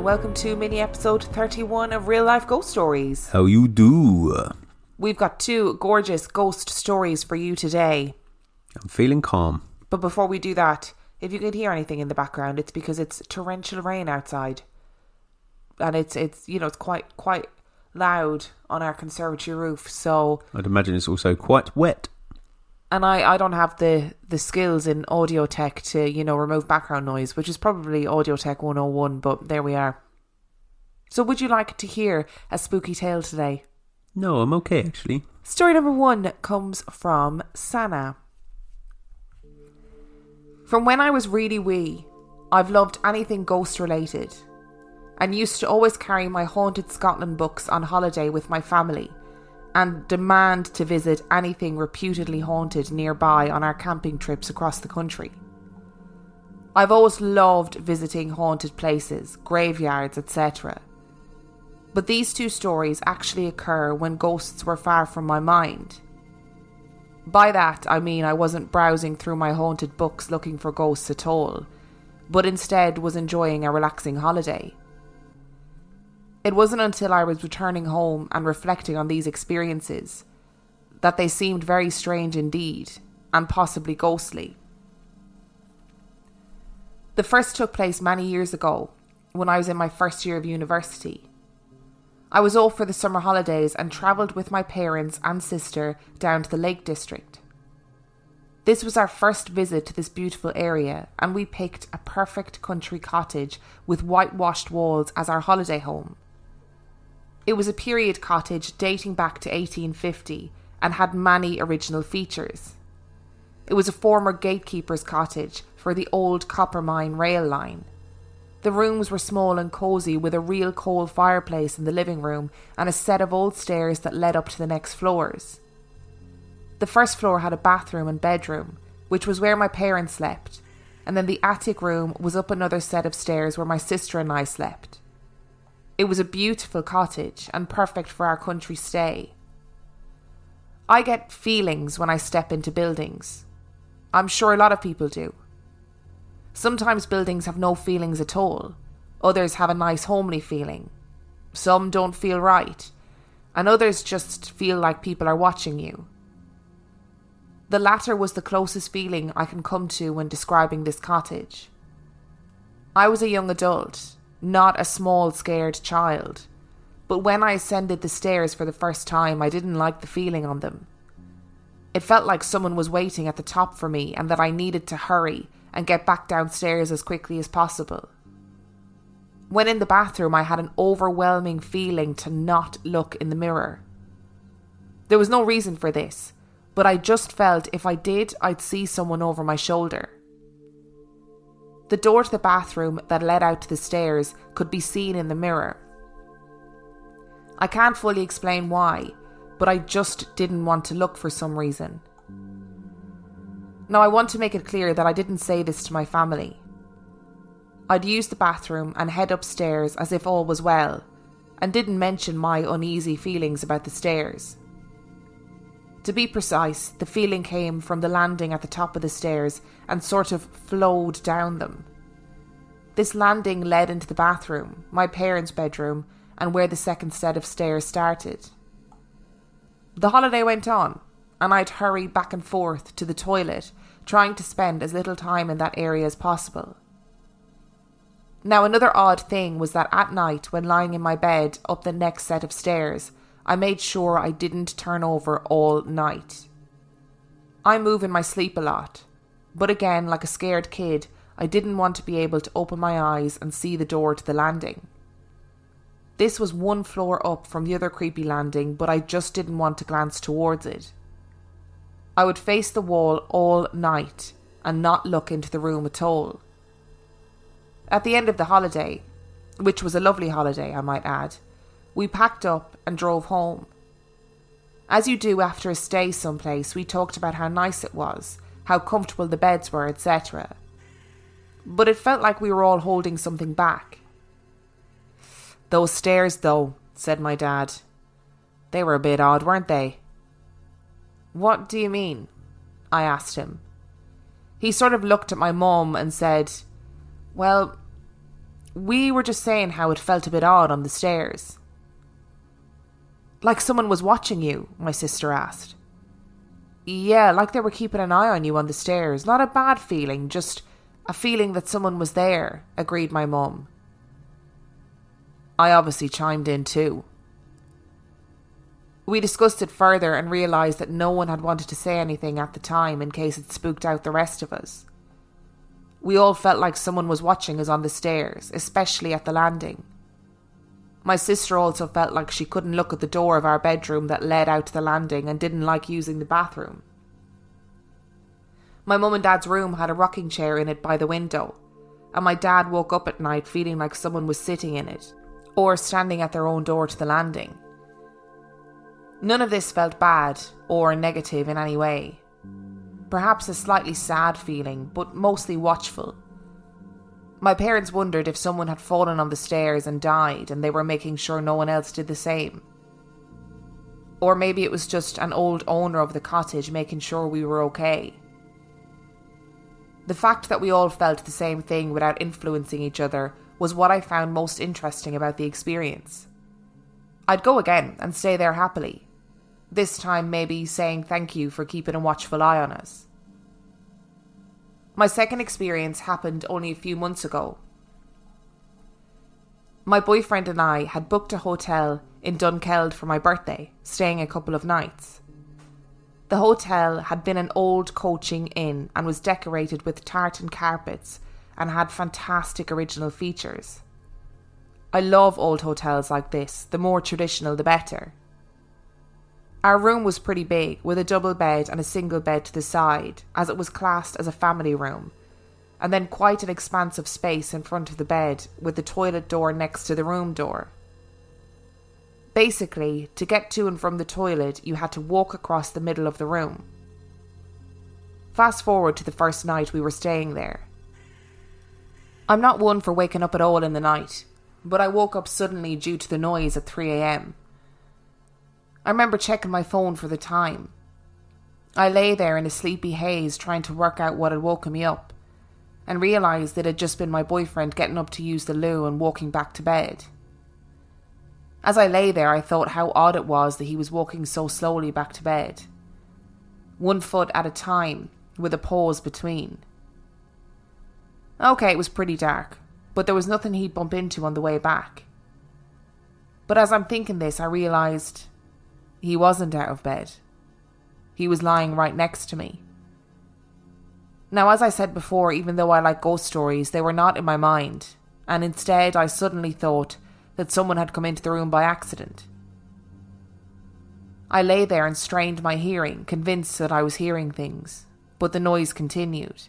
Welcome to mini episode 31 of Real Life Ghost Stories. How you do? We've got two gorgeous ghost stories for you today. I'm feeling calm. But before we do that, if you can hear anything in the background, it's because it's torrential rain outside. And it's you know, it's quite loud on our conservatory roof, so... I'd imagine it's also quite wet. And I don't have the skills in audio tech to, you know, remove background noise, which is probably audio tech 101, but there we are. So would you like to hear a spooky tale today? No, I'm okay, actually. Story number one comes from Sana. From when I was really wee, I've loved anything ghost related and used to always carry my Haunted Scotland books on holiday with my family and demand to visit anything reputedly haunted nearby on our camping trips across the country. I've always loved visiting haunted places, graveyards, etc. But these two stories actually occur when ghosts were far from my mind. By that, I mean I wasn't browsing through my haunted books looking for ghosts at all, but instead was enjoying a relaxing holiday. It wasn't until I was returning home and reflecting on these experiences that they seemed very strange indeed, and possibly ghostly. The first took place many years ago, when I was in my first year of university. I was off for the summer holidays and travelled with my parents and sister down to the Lake District. This was our first visit to this beautiful area, and we picked a perfect country cottage with whitewashed walls as our holiday home. It was a period cottage dating back to 1850 and had many original features. It was a former gatekeeper's cottage for the old copper mine rail line. The rooms were small and cosy, with a real coal fireplace in the living room and a set of old stairs that led up to the next floors. The first floor had a bathroom and bedroom, which was where my parents slept, and then the attic room was up another set of stairs where my sister and I slept. It was a beautiful cottage and perfect for our country stay. I get feelings when I step into buildings. I'm sure a lot of people do. Sometimes buildings have no feelings at all. Others have a nice homely feeling. Some don't feel right. And others just feel like people are watching you. The latter was the closest feeling I can come to when describing this cottage. I was a young adult, not a small, scared child, but when I ascended the stairs for the first time, I didn't like the feeling on them. It felt like someone was waiting at the top for me and that I needed to hurry and get back downstairs as quickly as possible. When in the bathroom, I had an overwhelming feeling to not look in the mirror. There was no reason for this, but I just felt if I did, I'd see someone over my shoulder. The door to the bathroom that led out to the stairs could be seen in the mirror. I can't fully explain why, but I just didn't want to look for some reason. Now, I want to make it clear that I didn't say this to my family. I'd use the bathroom and head upstairs as if all was well, and didn't mention my uneasy feelings about the stairs. To be precise, the feeling came from the landing at the top of the stairs and sort of flowed down them. This landing led into the bathroom, my parents' bedroom, and where the second set of stairs started. The holiday went on, and I'd hurry back and forth to the toilet, trying to spend as little time in that area as possible. Now, another odd thing was that at night, when lying in my bed up the next set of stairs, I made sure I didn't turn over all night. I move in my sleep a lot, but again, like a scared kid, I didn't want to be able to open my eyes and see the door to the landing. This was one floor up from the other creepy landing, but I just didn't want to glance towards it. I would face the wall all night and not look into the room at all. At the end of the holiday, which was a lovely holiday, I might add, we packed up and drove home. As you do after a stay someplace, we talked about how nice it was, how comfortable the beds were, etc. But it felt like we were all holding something back. "Those stairs, though," said my dad. "They were a bit odd, weren't they?" "What do you mean?" I asked him. He sort of looked at my mum and said, "Well, we were just saying how it felt a bit odd on the stairs." "Like someone was watching you?" my sister asked. "Yeah, like they were keeping an eye on you on the stairs. Not a bad feeling, just a feeling that someone was there," agreed my mum. I obviously chimed in too. We discussed it further and realised that no one had wanted to say anything at the time in case it spooked out the rest of us. We all felt like someone was watching us on the stairs, especially at the landing. My sister also felt like she couldn't look at the door of our bedroom that led out to the landing and didn't like using the bathroom. My mum and dad's room had a rocking chair in it by the window, and my dad woke up at night feeling like someone was sitting in it, or standing at their own door to the landing. None of this felt bad or negative in any way. Perhaps a slightly sad feeling, but mostly watchful. My parents wondered if someone had fallen on the stairs and died, and they were making sure no one else did the same. Or maybe it was just an old owner of the cottage making sure we were okay. The fact that we all felt the same thing without influencing each other was what I found most interesting about the experience. I'd go again and stay there happily, this time maybe saying thank you for keeping a watchful eye on us. My second experience happened only a few months ago. My boyfriend and I had booked a hotel in Dunkeld for my birthday, staying a couple of nights. The hotel had been an old coaching inn and was decorated with tartan carpets and had fantastic original features. I love old hotels like this, the more traditional the better. Our room was pretty big, with a double bed and a single bed to the side, as it was classed as a family room, and then quite an expanse of space in front of the bed, with the toilet door next to the room door. Basically, to get to and from the toilet, you had to walk across the middle of the room. Fast forward to the first night we were staying there. I'm not one for waking up at all in the night, but I woke up suddenly due to the noise at 3 a.m. I remember checking my phone for the time. I lay there in a sleepy haze trying to work out what had woken me up, and realised it had just been my boyfriend getting up to use the loo and walking back to bed. As I lay there, I thought how odd it was that he was walking so slowly back to bed, one foot at a time, with a pause between. Okay, it was pretty dark, but there was nothing he'd bump into on the way back. But as I'm thinking this, I realised he wasn't out of bed. He was lying right next to me. Now, as I said before, even though I like ghost stories, they were not in my mind, and instead I suddenly thought that someone had come into the room by accident. I lay there and strained my hearing, convinced that I was hearing things, but the noise continued.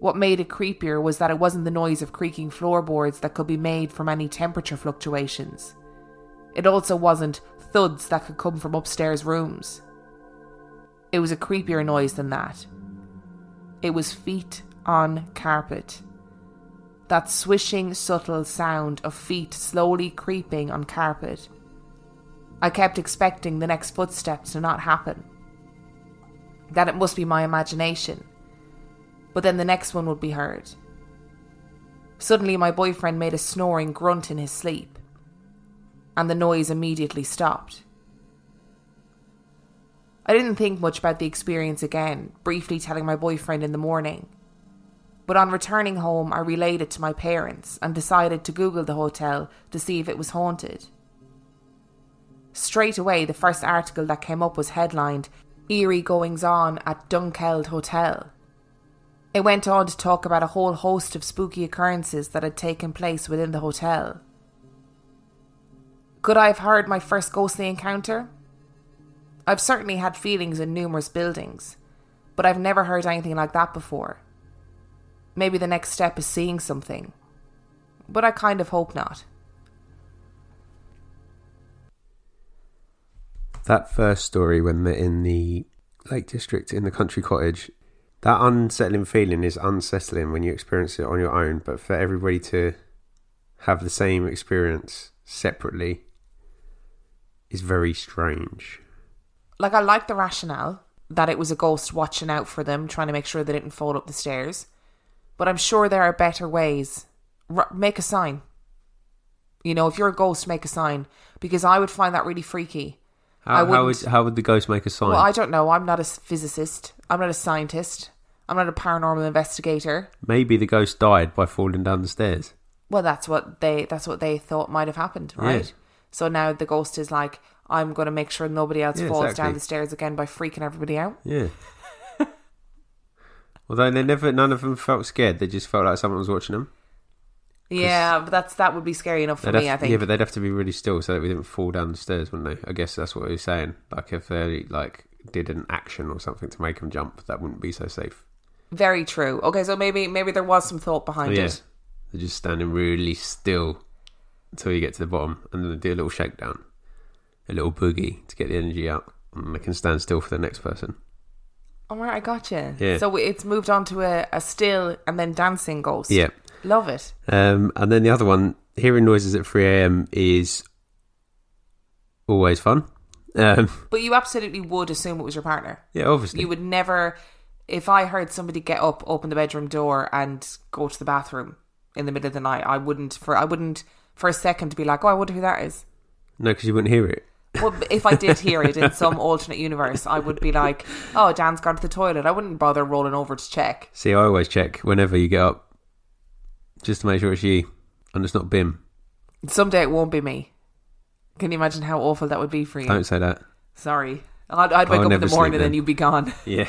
What made it creepier was that it wasn't the noise of creaking floorboards that could be made from any temperature fluctuations. It also wasn't thuds that could come from upstairs rooms. It was a creepier noise than that. It was feet on carpet. That swishing, subtle sound of feet slowly creeping on carpet. I kept expecting the next footstep to not happen, that it must be my imagination, but then the next one would be heard. Suddenly my boyfriend made a snoring grunt in his sleep, and the noise immediately stopped. I didn't think much about the experience again, briefly telling my boyfriend in the morning. but on returning home I relayed it to my parents and decided to Google the hotel to see if it was haunted. Straight away, the first article that came up was headlined, "Eerie Goings On at Dunkeld Hotel." It went on to talk about a whole host of spooky occurrences that had taken place within the hotel. Could I have heard my first ghostly encounter? I've certainly had feelings in numerous buildings, but I've never heard anything like that before. Maybe the next step is seeing something, but I kind of hope not. That first story when they're in the Lake District in the country cottage, that unsettling feeling is unsettling when you experience it on your own, but for everybody to have the same experience separately is very strange. Like, I like the rationale that it was a ghost watching out for them, trying to make sure they didn't fall up the stairs, but I'm sure there are better ways. Make a sign. You know, if you're a ghost, make a sign, because I would find that really freaky. How would the ghost make a sign? Well, I don't know. I'm not a physicist. I'm not a scientist. I'm not a paranormal investigator. Maybe the ghost died by falling down the stairs. Well, that's what they thought might have happened, right? Yeah. So now the ghost is like, I'm going to make sure nobody else falls down the stairs again by freaking everybody out. Yeah. Although none of them felt scared. They just felt like someone was watching them. Yeah, but that would be scary enough for me, I think. Yeah, but they'd have to be really still so that we didn't fall down the stairs, wouldn't they? I guess that's what he was saying. Like, if they did an action or something to make them jump, that wouldn't be so safe. Very true. Okay, so maybe there was some thought behind it. They're just standing really still until you get to the bottom, and then they do a little shakedown, a little boogie to get the energy out, and they can stand still for the next person. All right, I gotcha. Yeah. So it's moved on to a still and then dancing ghost. Yeah. Love it. And then the other one, hearing noises at 3 a.m. is always fun. But you absolutely would assume it was your partner. Yeah, obviously. You would never, if I heard somebody get up, open the bedroom door and go to the bathroom in the middle of the night, I wouldn't for a second be like, oh, I wonder who that is. No, because you wouldn't hear it. Well, if I did hear it in some alternate universe, I would be like, oh, Dan's gone to the toilet. I wouldn't bother rolling over to check. See, I always check whenever you get up. Just to make sure it's you and it's not Bim. Someday it won't be me. Can you imagine how awful that would be for you? Don't say that. Sorry. I'd wake up in the morning and you'd be gone. Yeah.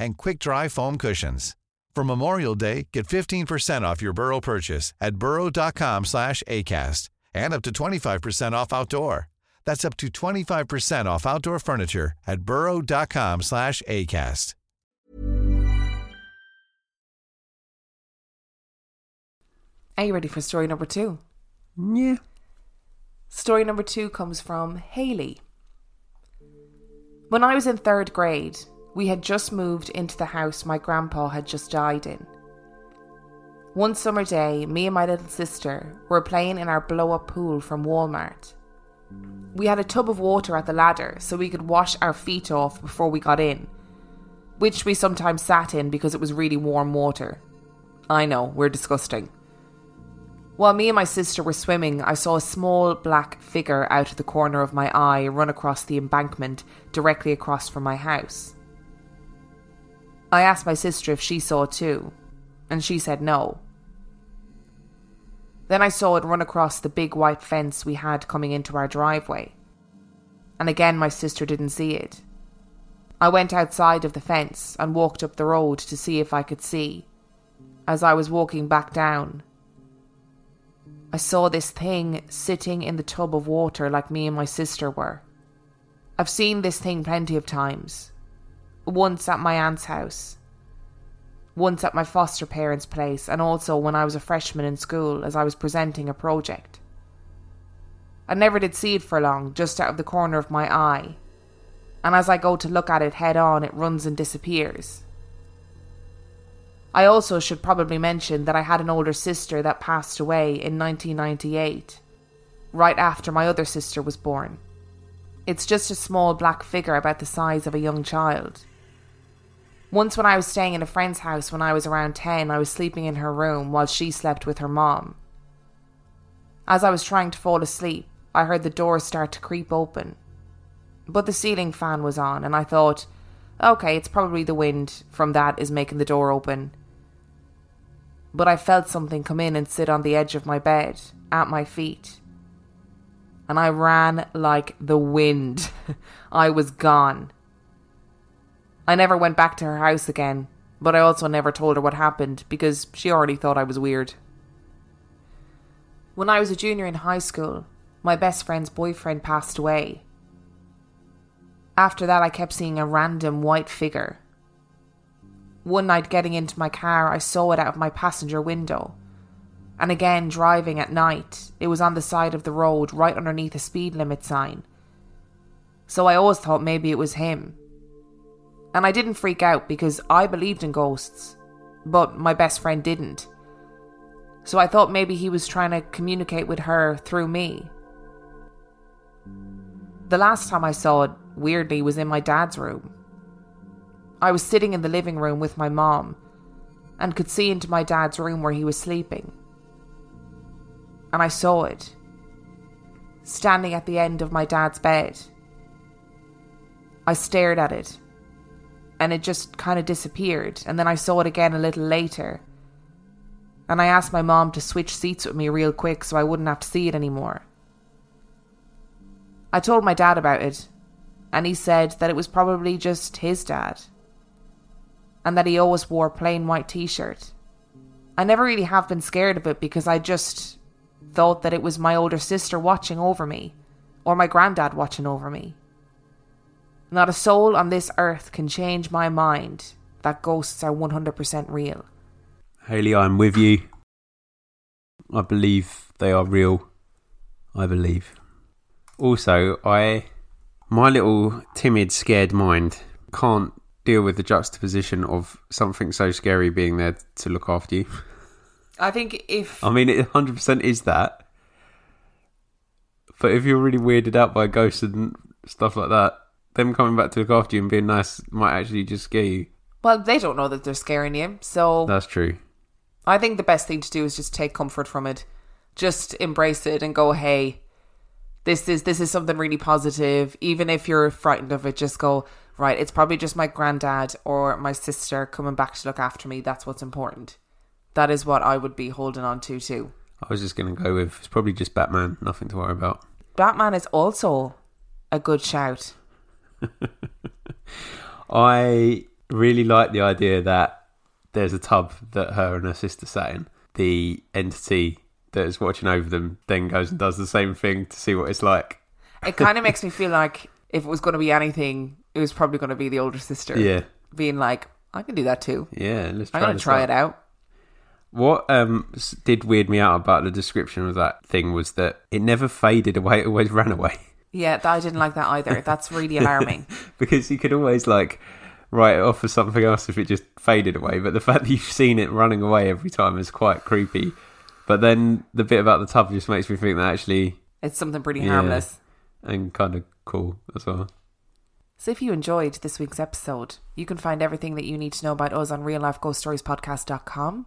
and quick-dry foam cushions. For Memorial Day, get 15% off your Burrow purchase at burrow.com/ACAST and up to 25% off outdoor. That's up to 25% off outdoor furniture at burrow.com/ACAST. Are you ready for story number 2? Yeah. Story number 2 comes from Haley. When I was in 3rd grade... we had just moved into the house my grandpa had just died in. One summer day, me and my little sister were playing in our blow-up pool from Walmart. We had a tub of water at the ladder so we could wash our feet off before we got in, which we sometimes sat in because it was really warm water. I know, we're disgusting. While me and my sister were swimming, I saw a small black figure out of the corner of my eye run across the embankment directly across from my house. I asked my sister if she saw too, and she said no. Then I saw it run across the big white fence we had coming into our driveway. And again, my sister didn't see it. I went outside of the fence and walked up the road to see if I could see. As I was walking back down, I saw this thing sitting in the tub of water like me and my sister were. I've seen this thing plenty of times. Once at my aunt's house. Once at my foster parents' place, and also when I was a freshman in school as I was presenting a project. I never did see it for long, just out of the corner of my eye. And as I go to look at it head on, it runs and disappears. I also should probably mention that I had an older sister that passed away in 1998, right after my other sister was born. It's just a small black figure about the size of a young child. Once when I was staying in a friend's house when I was around 10, I was sleeping in her room while she slept with her mom. As I was trying to fall asleep, I heard the door start to creep open. But the ceiling fan was on, and I thought, okay, it's probably the wind from that is making the door open. But I felt something come in and sit on the edge of my bed, at my feet. And I ran like the wind. I was gone. I never went back to her house again, but I also never told her what happened because she already thought I was weird. When I was a junior in high school, my best friend's boyfriend passed away. After that, I kept seeing a random white figure. One night getting into my car, I saw it out of my passenger window. And again, driving at night, it was on the side of the road, right underneath a speed limit sign. So I always thought maybe it was him. And I didn't freak out because I believed in ghosts, but my best friend didn't. So I thought maybe he was trying to communicate with her through me. The last time I saw it, weirdly, was in my dad's room. I was sitting in the living room with my mom and could see into my dad's room where he was sleeping. And I saw it, standing at the end of my dad's bed. I stared at it, and it just kind of disappeared, and then I saw it again a little later. And I asked my mom to switch seats with me real quick so I wouldn't have to see it anymore. I told my dad about it, and he said that it was probably just his dad, and that he always wore a plain white t-shirt. I never really have been scared of it because I just thought that it was my older sister watching over me, or my granddad watching over me. Not a soul on this earth can change my mind that ghosts are 100% real. Haley, I'm with you. I believe they are real. I believe. Also, my little timid, scared mind can't deal with the juxtaposition of something so scary being there to look after you. I think it 100% is that. But if you're really weirded out by ghosts and stuff like that, them coming back to look after you and being nice might actually just scare you. Well, they don't know that they're scaring you, so... That's true. I think the best thing to do is just take comfort from it. Just embrace it and go, hey... This is something really positive. Even if you're frightened of it, just go, right, it's probably just my granddad or my sister coming back to look after me. That's what's important. That is what I would be holding on to too. I was just going to go with, it's probably just Batman. Nothing to worry about. Batman is also a good shout. I really like the idea that there's a tub that her and her sister sat in. The entity that is watching over them then goes and does the same thing to see what it's like. It kind of makes me feel like if it was going to be anything, it was probably going to be the older sister. Yeah. Being like, I can do that too. Yeah, let's try it out. I'm going to try it out. What did weird me out about the description of that thing was that it never faded away, it always ran away. Yeah, I didn't like that either. That's really alarming. Because you could always like write it off as something else if it just faded away. But the fact that you've seen it running away every time is quite creepy. But then the bit about the tub just makes me think that actually... It's something pretty harmless. And kind of cool as well. So if you enjoyed this week's episode, you can find everything that you need to know about us on reallifeghoststoriespodcast.com.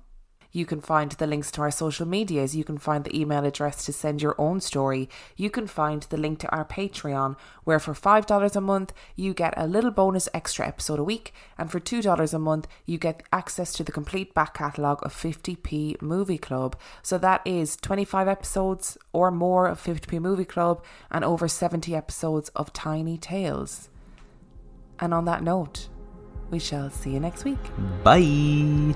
You can find the links to our social medias. You can find the email address to send your own story. You can find the link to our Patreon, where for $5 a month, you get a little bonus extra episode a week. And for $2 a month, you get access to the complete back catalogue of 50p Movie Club. So that is 25 episodes or more of 50p Movie Club and over 70 episodes of Tiny Tales. And on that note, we shall see you next week. Bye.